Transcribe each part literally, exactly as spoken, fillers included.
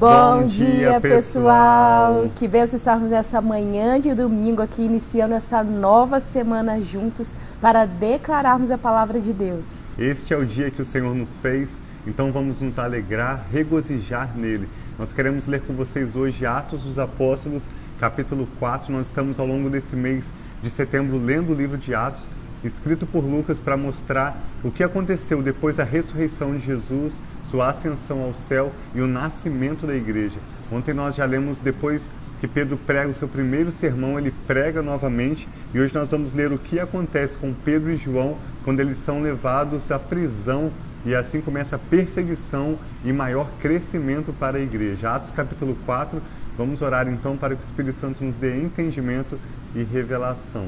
Bom, Bom dia, dia pessoal. pessoal! Que bênção estarmos nessa manhã de domingo aqui, iniciando essa nova semana juntos para declararmos a palavra de Deus. Este é o dia que o Senhor nos fez, então vamos nos alegrar, regozijar nele. Nós queremos ler com vocês hoje Atos dos Apóstolos, capítulo quatro. Nós estamos ao longo desse mês de setembro lendo o livro de Atos, escrito por Lucas, para mostrar o que aconteceu depois da ressurreição de Jesus, sua ascensão ao céu e o nascimento da igreja. Ontem nós já lemos, depois que Pedro prega o seu primeiro sermão, ele prega novamente, e hoje nós vamos ler o que acontece com Pedro e João quando eles são levados à prisão, e assim começa a perseguição e maior crescimento para a igreja. Atos capítulo quatro, vamos orar então para que o Espírito Santo nos dê entendimento e revelação.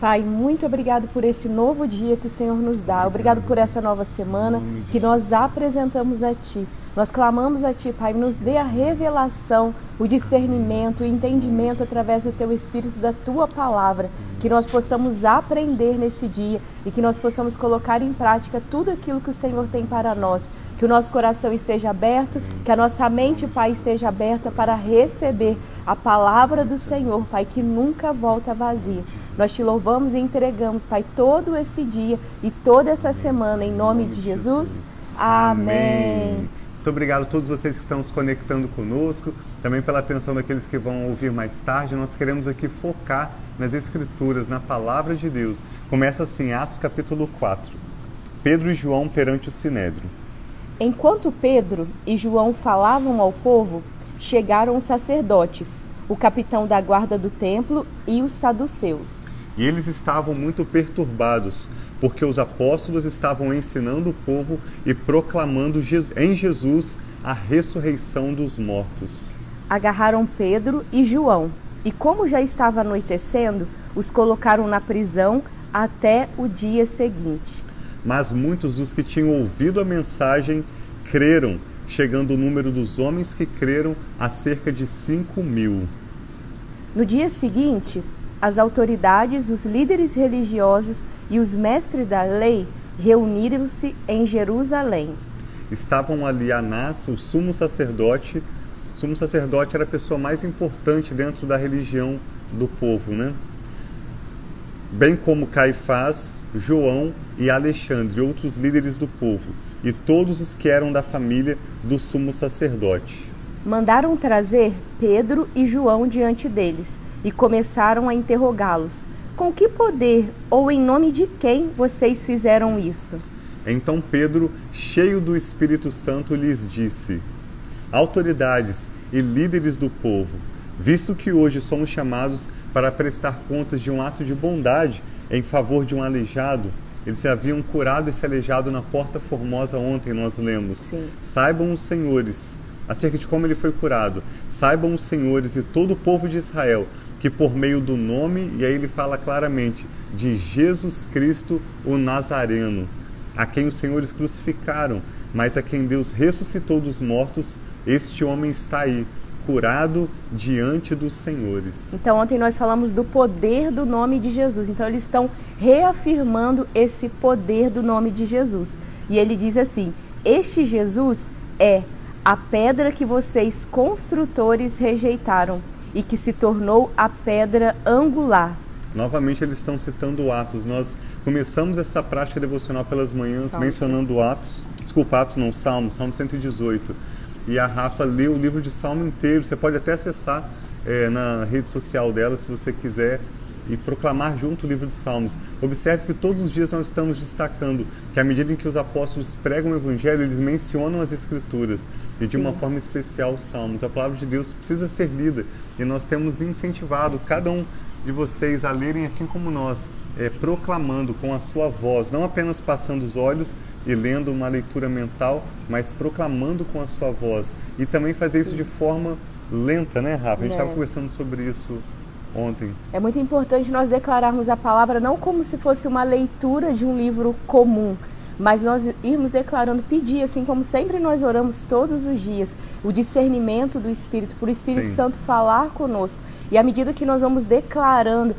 Pai, muito obrigado por esse novo dia que o Senhor nos dá. Obrigado por essa nova semana que nós apresentamos a Ti. Nós clamamos a Ti, Pai, nos dê a revelação, o discernimento, o entendimento através do Teu Espírito, da Tua Palavra, que nós possamos aprender nesse dia e que nós possamos colocar em prática tudo aquilo que o Senhor tem para nós. Que o nosso coração esteja aberto, que a nossa mente, Pai, esteja aberta para receber a palavra do Senhor, Pai, que nunca volta vazia. Nós Te louvamos e entregamos, Pai, todo esse dia e toda essa semana, em nome de Jesus. Amém. Muito obrigado a todos vocês que estão se conectando conosco, também pela atenção daqueles que vão ouvir mais tarde. Nós queremos aqui focar nas Escrituras, na Palavra de Deus. Começa assim, Atos capítulo quatro. Pedro e João perante o Sinédrio. Enquanto Pedro e João falavam ao povo, chegaram os sacerdotes, o capitão da guarda do templo e os saduceus. E eles estavam muito perturbados, porque os apóstolos estavam ensinando o povo e proclamando em Jesus a ressurreição dos mortos. Agarraram Pedro e João, e como já estava anoitecendo, os colocaram na prisão até o dia seguinte. Mas muitos dos que tinham ouvido a mensagem creram, chegando o número dos homens que creram a cerca de cinco mil. No dia seguinte, as autoridades, os líderes religiosos e os mestres da lei reuniram-se em Jerusalém. Estavam ali Anás, o sumo sacerdote. O sumo sacerdote era a pessoa mais importante dentro da religião do povo, né? Bem como Caifás, João e Alexandre, outros líderes do povo, e todos os que eram da família do sumo sacerdote. Mandaram trazer Pedro e João diante deles e começaram a interrogá-los. Com que poder ou em nome de quem vocês fizeram isso? Então Pedro, cheio do Espírito Santo, lhes disse: autoridades e líderes do povo, visto que hoje somos chamados para prestar contas de um ato de bondade em favor de um aleijado. Eles haviam curado esse aleijado na Porta Formosa ontem, nós lemos. Sim. Saibam os senhores, acerca de como ele foi curado, saibam os senhores e todo o povo de Israel, que por meio do nome, e aí ele fala claramente, de Jesus Cristo, o Nazareno, a quem os senhores crucificaram, mas a quem Deus ressuscitou dos mortos, este homem está aí, curado diante dos senhores. Então ontem nós falamos do poder do nome de Jesus. Então eles estão reafirmando esse poder do nome de Jesus. E ele diz assim: este Jesus é a pedra que vocês construtores rejeitaram e que se tornou a pedra angular. Novamente eles estão citando Atos. Nós começamos essa prática devocional pelas manhãs Salmo. mencionando Atos. Desculpa, Atos não, Salmo, Salmo cento e dezoito. E a Rafa lê o livro de Salmo inteiro. Você pode até acessar é, na rede social dela, se você quiser, e proclamar junto o livro de Salmos. Observe que todos os dias nós estamos destacando que à medida em que os apóstolos pregam o Evangelho, eles mencionam as Escrituras, e Sim. de uma forma especial os Salmos. A palavra de Deus precisa ser lida, e nós temos incentivado cada um de vocês a lerem assim como nós, é, proclamando com a sua voz, não apenas passando os olhos e lendo uma leitura mental, mas proclamando com a sua voz. E também fazer Sim. isso de forma lenta, né, Rafa? A gente estava é. conversando sobre isso ontem. É muito importante nós declararmos a palavra não como se fosse uma leitura de um livro comum, mas nós irmos declarando, pedir, assim como sempre nós oramos todos os dias, o discernimento do Espírito, para o Espírito Sim. Santo falar conosco. E à medida que nós vamos declarando,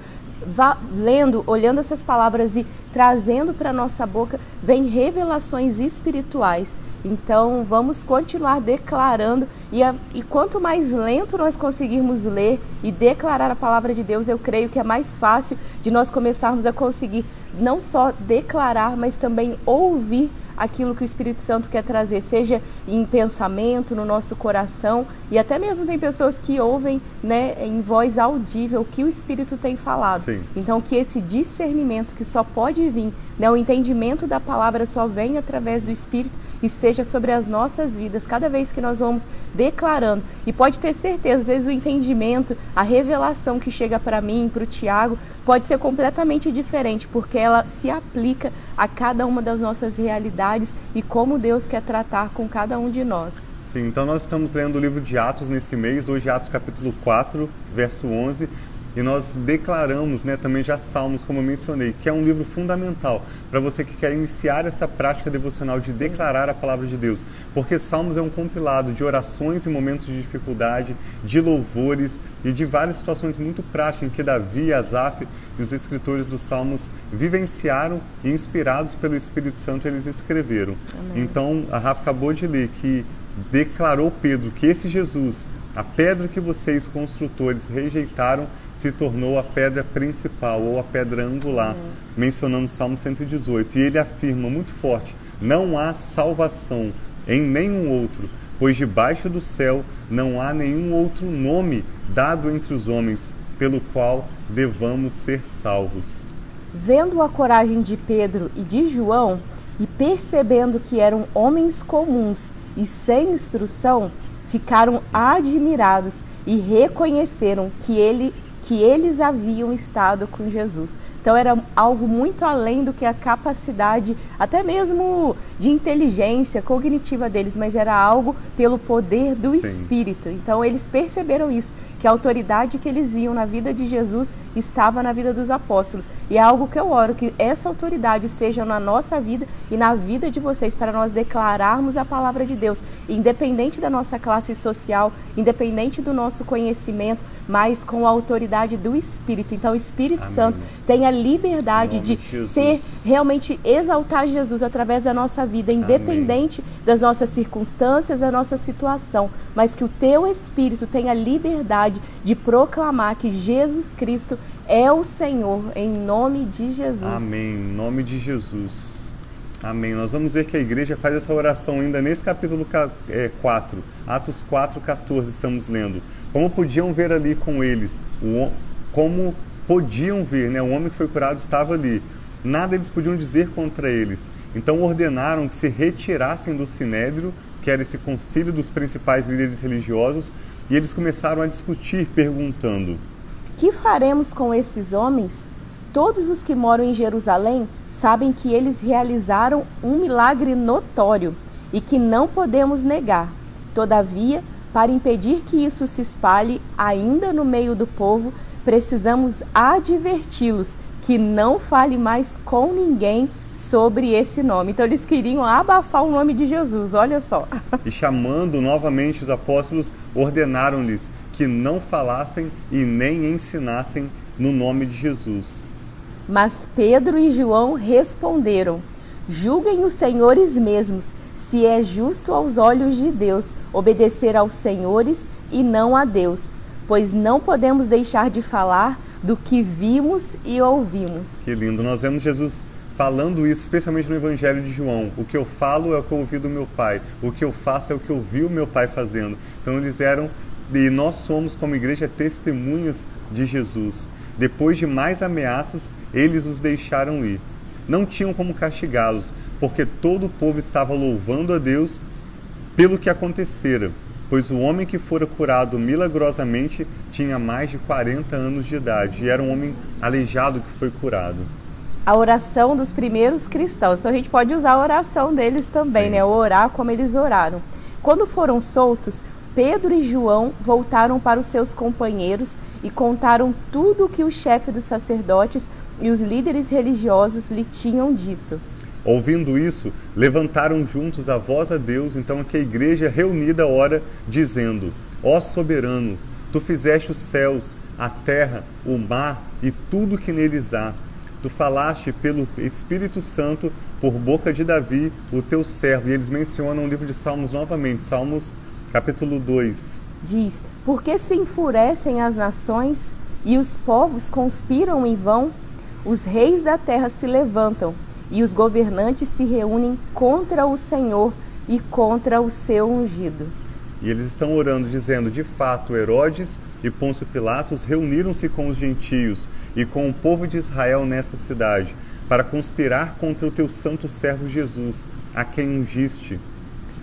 vá, lendo, olhando essas palavras e trazendo para a nossa boca, vem revelações espirituais. Então vamos continuar declarando, e, a, e quanto mais lento nós conseguirmos ler e declarar a palavra de Deus, eu creio que é mais fácil de nós começarmos a conseguir não só declarar, mas também ouvir aquilo que o Espírito Santo quer trazer, seja em pensamento, no nosso coração, e até mesmo tem pessoas que ouvem, né, em voz audível o que o Espírito tem falado. Sim. Então que esse discernimento que só pode vir, né, o entendimento da palavra só vem através do Espírito, e seja sobre as nossas vidas, cada vez que nós vamos declarando. E pode ter certeza, às vezes o entendimento, a revelação que chega para mim, para o Tiago, pode ser completamente diferente, porque ela se aplica a cada uma das nossas realidades e como Deus quer tratar com cada um de nós. Sim, então nós estamos lendo o livro de Atos nesse mês, hoje Atos capítulo quatro, verso onze, e nós declaramos, né, também já Salmos, como eu mencionei, que é um livro fundamental para você que quer iniciar essa prática devocional de Sim. declarar a palavra de Deus. Porque Salmos é um compilado de orações em momentos de dificuldade, de louvores e de várias situações muito práticas em que Davi, Asaf e os escritores dos Salmos vivenciaram e, inspirados pelo Espírito Santo, eles escreveram. Amém. Então, a Rafa acabou de ler que declarou Pedro que esse Jesus, a pedra que vocês, construtores, rejeitaram, se tornou a pedra principal ou a pedra angular, uhum. mencionando o Salmo cento e dezoito. E ele afirma muito forte, não há salvação em nenhum outro, pois debaixo do céu não há nenhum outro nome dado entre os homens, pelo qual devamos ser salvos. Vendo a coragem de Pedro e de João, e percebendo que eram homens comuns e sem instrução, ficaram admirados e reconheceram que ele que eles haviam estado com Jesus. Então era algo muito além do que a capacidade, até mesmo de inteligência cognitiva deles, mas era algo pelo poder do Sim. Espírito. Então eles perceberam isso, que a autoridade que eles viam na vida de Jesus estava na vida dos apóstolos. E é algo que eu oro, que essa autoridade esteja na nossa vida e na vida de vocês, para nós declararmos a palavra de Deus, independente da nossa classe social, independente do nosso conhecimento, mas com a autoridade do Espírito. Então o Espírito Amém. Santo tem a liberdade de Jesus. ser, realmente exaltar Jesus através da nossa vida, independente Amém. Das nossas circunstâncias, da nossa situação, mas que o teu Espírito tenha liberdade de proclamar que Jesus Cristo é o Senhor, em nome de Jesus. Amém, em nome de Jesus. Amém. Nós vamos ver que a igreja faz essa oração ainda nesse capítulo quatro, Atos quatro, quatorze, estamos lendo. Como podiam ver ali com eles, o, como podiam ver, né? O homem que foi curado estava ali. Nada eles podiam dizer contra eles. Então ordenaram que se retirassem do Sinédrio, que era esse concílio dos principais líderes religiosos, e eles começaram a discutir, perguntando: que faremos com esses homens? Todos os que moram em Jerusalém sabem que eles realizaram um milagre notório e que não podemos negar. Todavia, para impedir que isso se espalhe ainda no meio do povo, precisamos adverti-los que não fale mais com ninguém sobre esse nome. Então eles queriam abafar o nome de Jesus, olha só. E chamando novamente os apóstolos, ordenaram-lhes que não falassem e nem ensinassem no nome de Jesus. Mas Pedro e João responderam: julguem os senhores mesmos, se é justo aos olhos de Deus obedecer aos senhores e não a Deus, pois não podemos deixar de falar do que vimos e ouvimos. Que lindo, nós vemos Jesus falando isso, especialmente no Evangelho de João. O que eu falo é o que eu ouvi do meu pai. O que eu faço é o que eu vi o meu pai fazendo. Então eles eram, e nós somos como igreja, testemunhas de Jesus. Depois de mais ameaças, eles os deixaram ir. Não tinham como castigá-los, porque todo o povo estava louvando a Deus pelo que acontecera, pois o homem que fora curado milagrosamente tinha mais de quarenta anos de idade, e era um homem aleijado que foi curado. A oração dos primeiros cristãos. Então a gente pode usar a oração deles também, Sim. né? Orar como eles oraram. Quando foram soltos, Pedro e João voltaram para os seus companheiros e contaram tudo o que o chefe dos sacerdotes e os líderes religiosos lhe tinham dito. Ouvindo isso, levantaram juntos a voz a Deus, então que a igreja reunida ora, dizendo: ó soberano, tu fizeste os céus, a terra, o mar e tudo que neles há. tu falaste pelo Espírito Santo, por boca de Davi, o teu servo. E eles mencionam o livro de Salmos novamente, Salmos capítulo dois. Diz, porque se enfurecem as nações e os povos conspiram em vão, os reis da terra se levantam e os governantes se reúnem contra o Senhor e contra o seu ungido. E eles estão orando, dizendo, de fato, Herodes e Pôncio Pilatos reuniram-se com os gentios e com o povo de Israel nessa cidade, para conspirar contra o teu santo servo Jesus, a quem ungiste.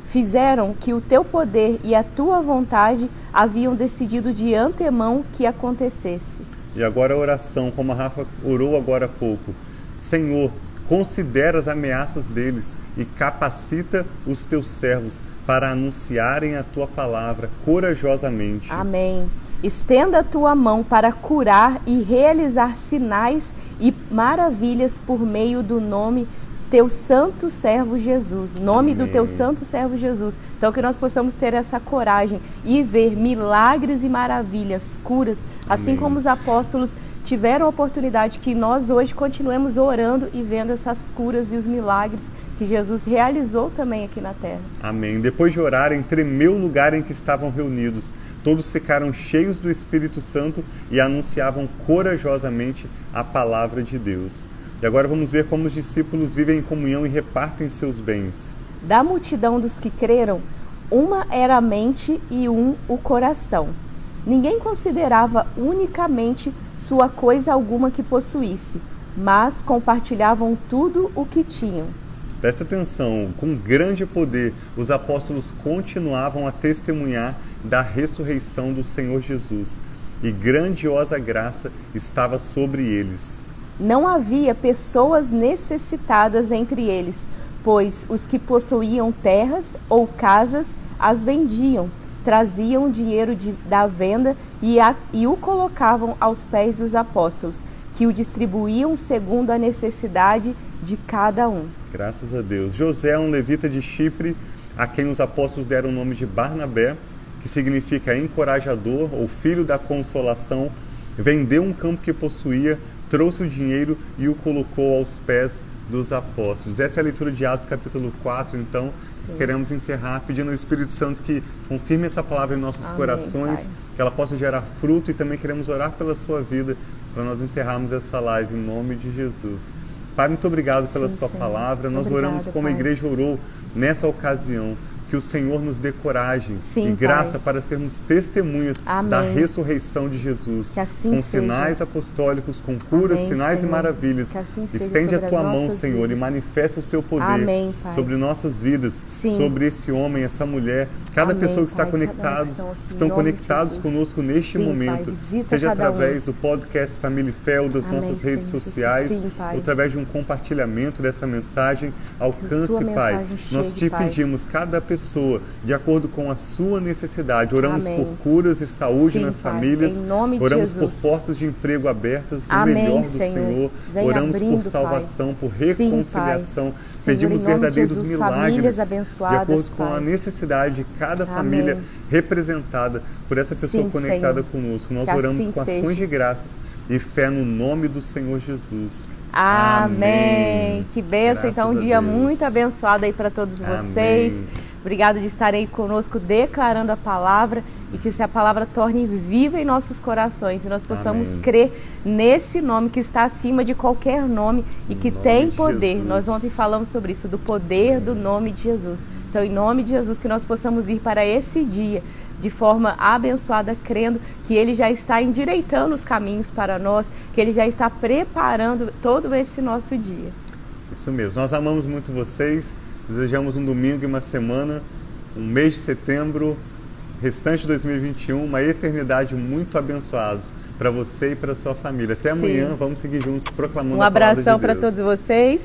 Fizeram que o teu poder e a tua vontade haviam decidido de antemão que acontecesse. E agora a oração, como a Rafa orou agora há pouco. Senhor, considera as ameaças deles e capacita os teus servos para anunciarem a tua palavra corajosamente. Amém. Estenda a tua mão para curar e realizar sinais e maravilhas por meio do nome teu santo servo Jesus. Nome Amém. Do teu santo servo Jesus. Então que nós possamos ter essa coragem e ver milagres e maravilhas, curas, Amém. Assim como os apóstolos tiveram a oportunidade, que nós hoje continuemos orando e vendo essas curas e os milagres que Jesus realizou também aqui na terra. Amém. Depois de orarem, tremeu o lugar em que estavam reunidos. Todos ficaram cheios do Espírito Santo e anunciavam corajosamente a palavra de Deus. E agora vamos ver como os discípulos vivem em comunhão e repartem seus bens. Da multidão dos que creram, uma era a mente e um o coração. Ninguém considerava unicamente sua coisa alguma que possuísse, mas compartilhavam tudo o que tinham. Presta atenção, com grande poder, os apóstolos continuavam a testemunhar da ressurreição do Senhor Jesus, e grandiosa graça estava sobre eles. Não havia pessoas necessitadas entre eles, pois os que possuíam terras ou casas as vendiam, traziam o dinheiro de, da venda e, a, e o colocavam aos pés dos apóstolos, que o distribuíam segundo a necessidade de cada um. Graças a Deus. José, um levita de Chipre, a quem os apóstolos deram o nome de Barnabé, que significa encorajador ou filho da consolação, vendeu um campo que possuía, trouxe o dinheiro e o colocou aos pés dos apóstolos. Essa é a leitura de Atos capítulo quatro, então. Nós queremos encerrar pedindo ao Espírito Santo que confirme essa palavra em nossos Amém, corações, Pai. Que ela possa gerar fruto, e também queremos orar pela sua vida para nós encerrarmos essa live em nome de Jesus. Pai, muito obrigado pela Sim, sua Senhor. Palavra. Muito nós obrigado, oramos como Pai. A igreja orou nessa ocasião. Que o Senhor nos dê coragem Sim, e graça Pai. Para sermos testemunhas Amém. Da ressurreição de Jesus. Que assim com seja. Sinais apostólicos, com curas, Amém, sinais Senhor. E maravilhas. Que assim seja. Estende a tua mão, Senhor, vidas. E manifesta o seu poder Amém, sobre nossas vidas, Sim. sobre esse homem, essa mulher. Cada Amém, pessoa que está conectada, estão conectados conosco neste Sim, momento. Seja através um. Do podcast Família Fé ou das Amém, nossas Senhor, redes sociais, Sim, ou através de um compartilhamento dessa mensagem. Alcance, Pai. Mensagem chegue, Nós te Pai. Pedimos, cada pessoa Pessoa, de acordo com a sua necessidade. Oramos Amém. Por curas e saúde Sim, nas Pai, famílias. Oramos por portas de emprego abertas, o melhor do Senhor. Senhor. Oramos abrindo, por salvação, Pai. Por reconciliação. Sim, pedimos verdadeiros Jesus, milagres, de acordo com Pai. A necessidade de cada Amém. Família representada por essa pessoa Sim, conectada Senhor. Conosco. Nós que oramos assim com seja. Ações de graças e fé no nome do Senhor Jesus. Amém. Amém. Que bênção. Graças então, um dia Deus. Muito abençoado aí para todos Amém. Vocês. Obrigado de estarem conosco declarando a palavra, e que essa palavra torne viva em nossos corações e nós possamos Amém. Crer nesse nome que está acima de qualquer nome e que nome tem poder. Jesus. Nós ontem falamos sobre isso, do poder Amém. Do nome de Jesus. Então, em nome de Jesus, que nós possamos ir para esse dia de forma abençoada, crendo que Ele já está endireitando os caminhos para nós, que Ele já está preparando todo esse nosso dia. Isso mesmo. Nós amamos muito vocês. Desejamos um domingo e uma semana, um mês de setembro, restante de dois mil e vinte e um, uma eternidade muito abençoados para você e para sua família. Até amanhã, Sim. vamos seguir juntos proclamando a palavra de Deus. Um abração para todos vocês.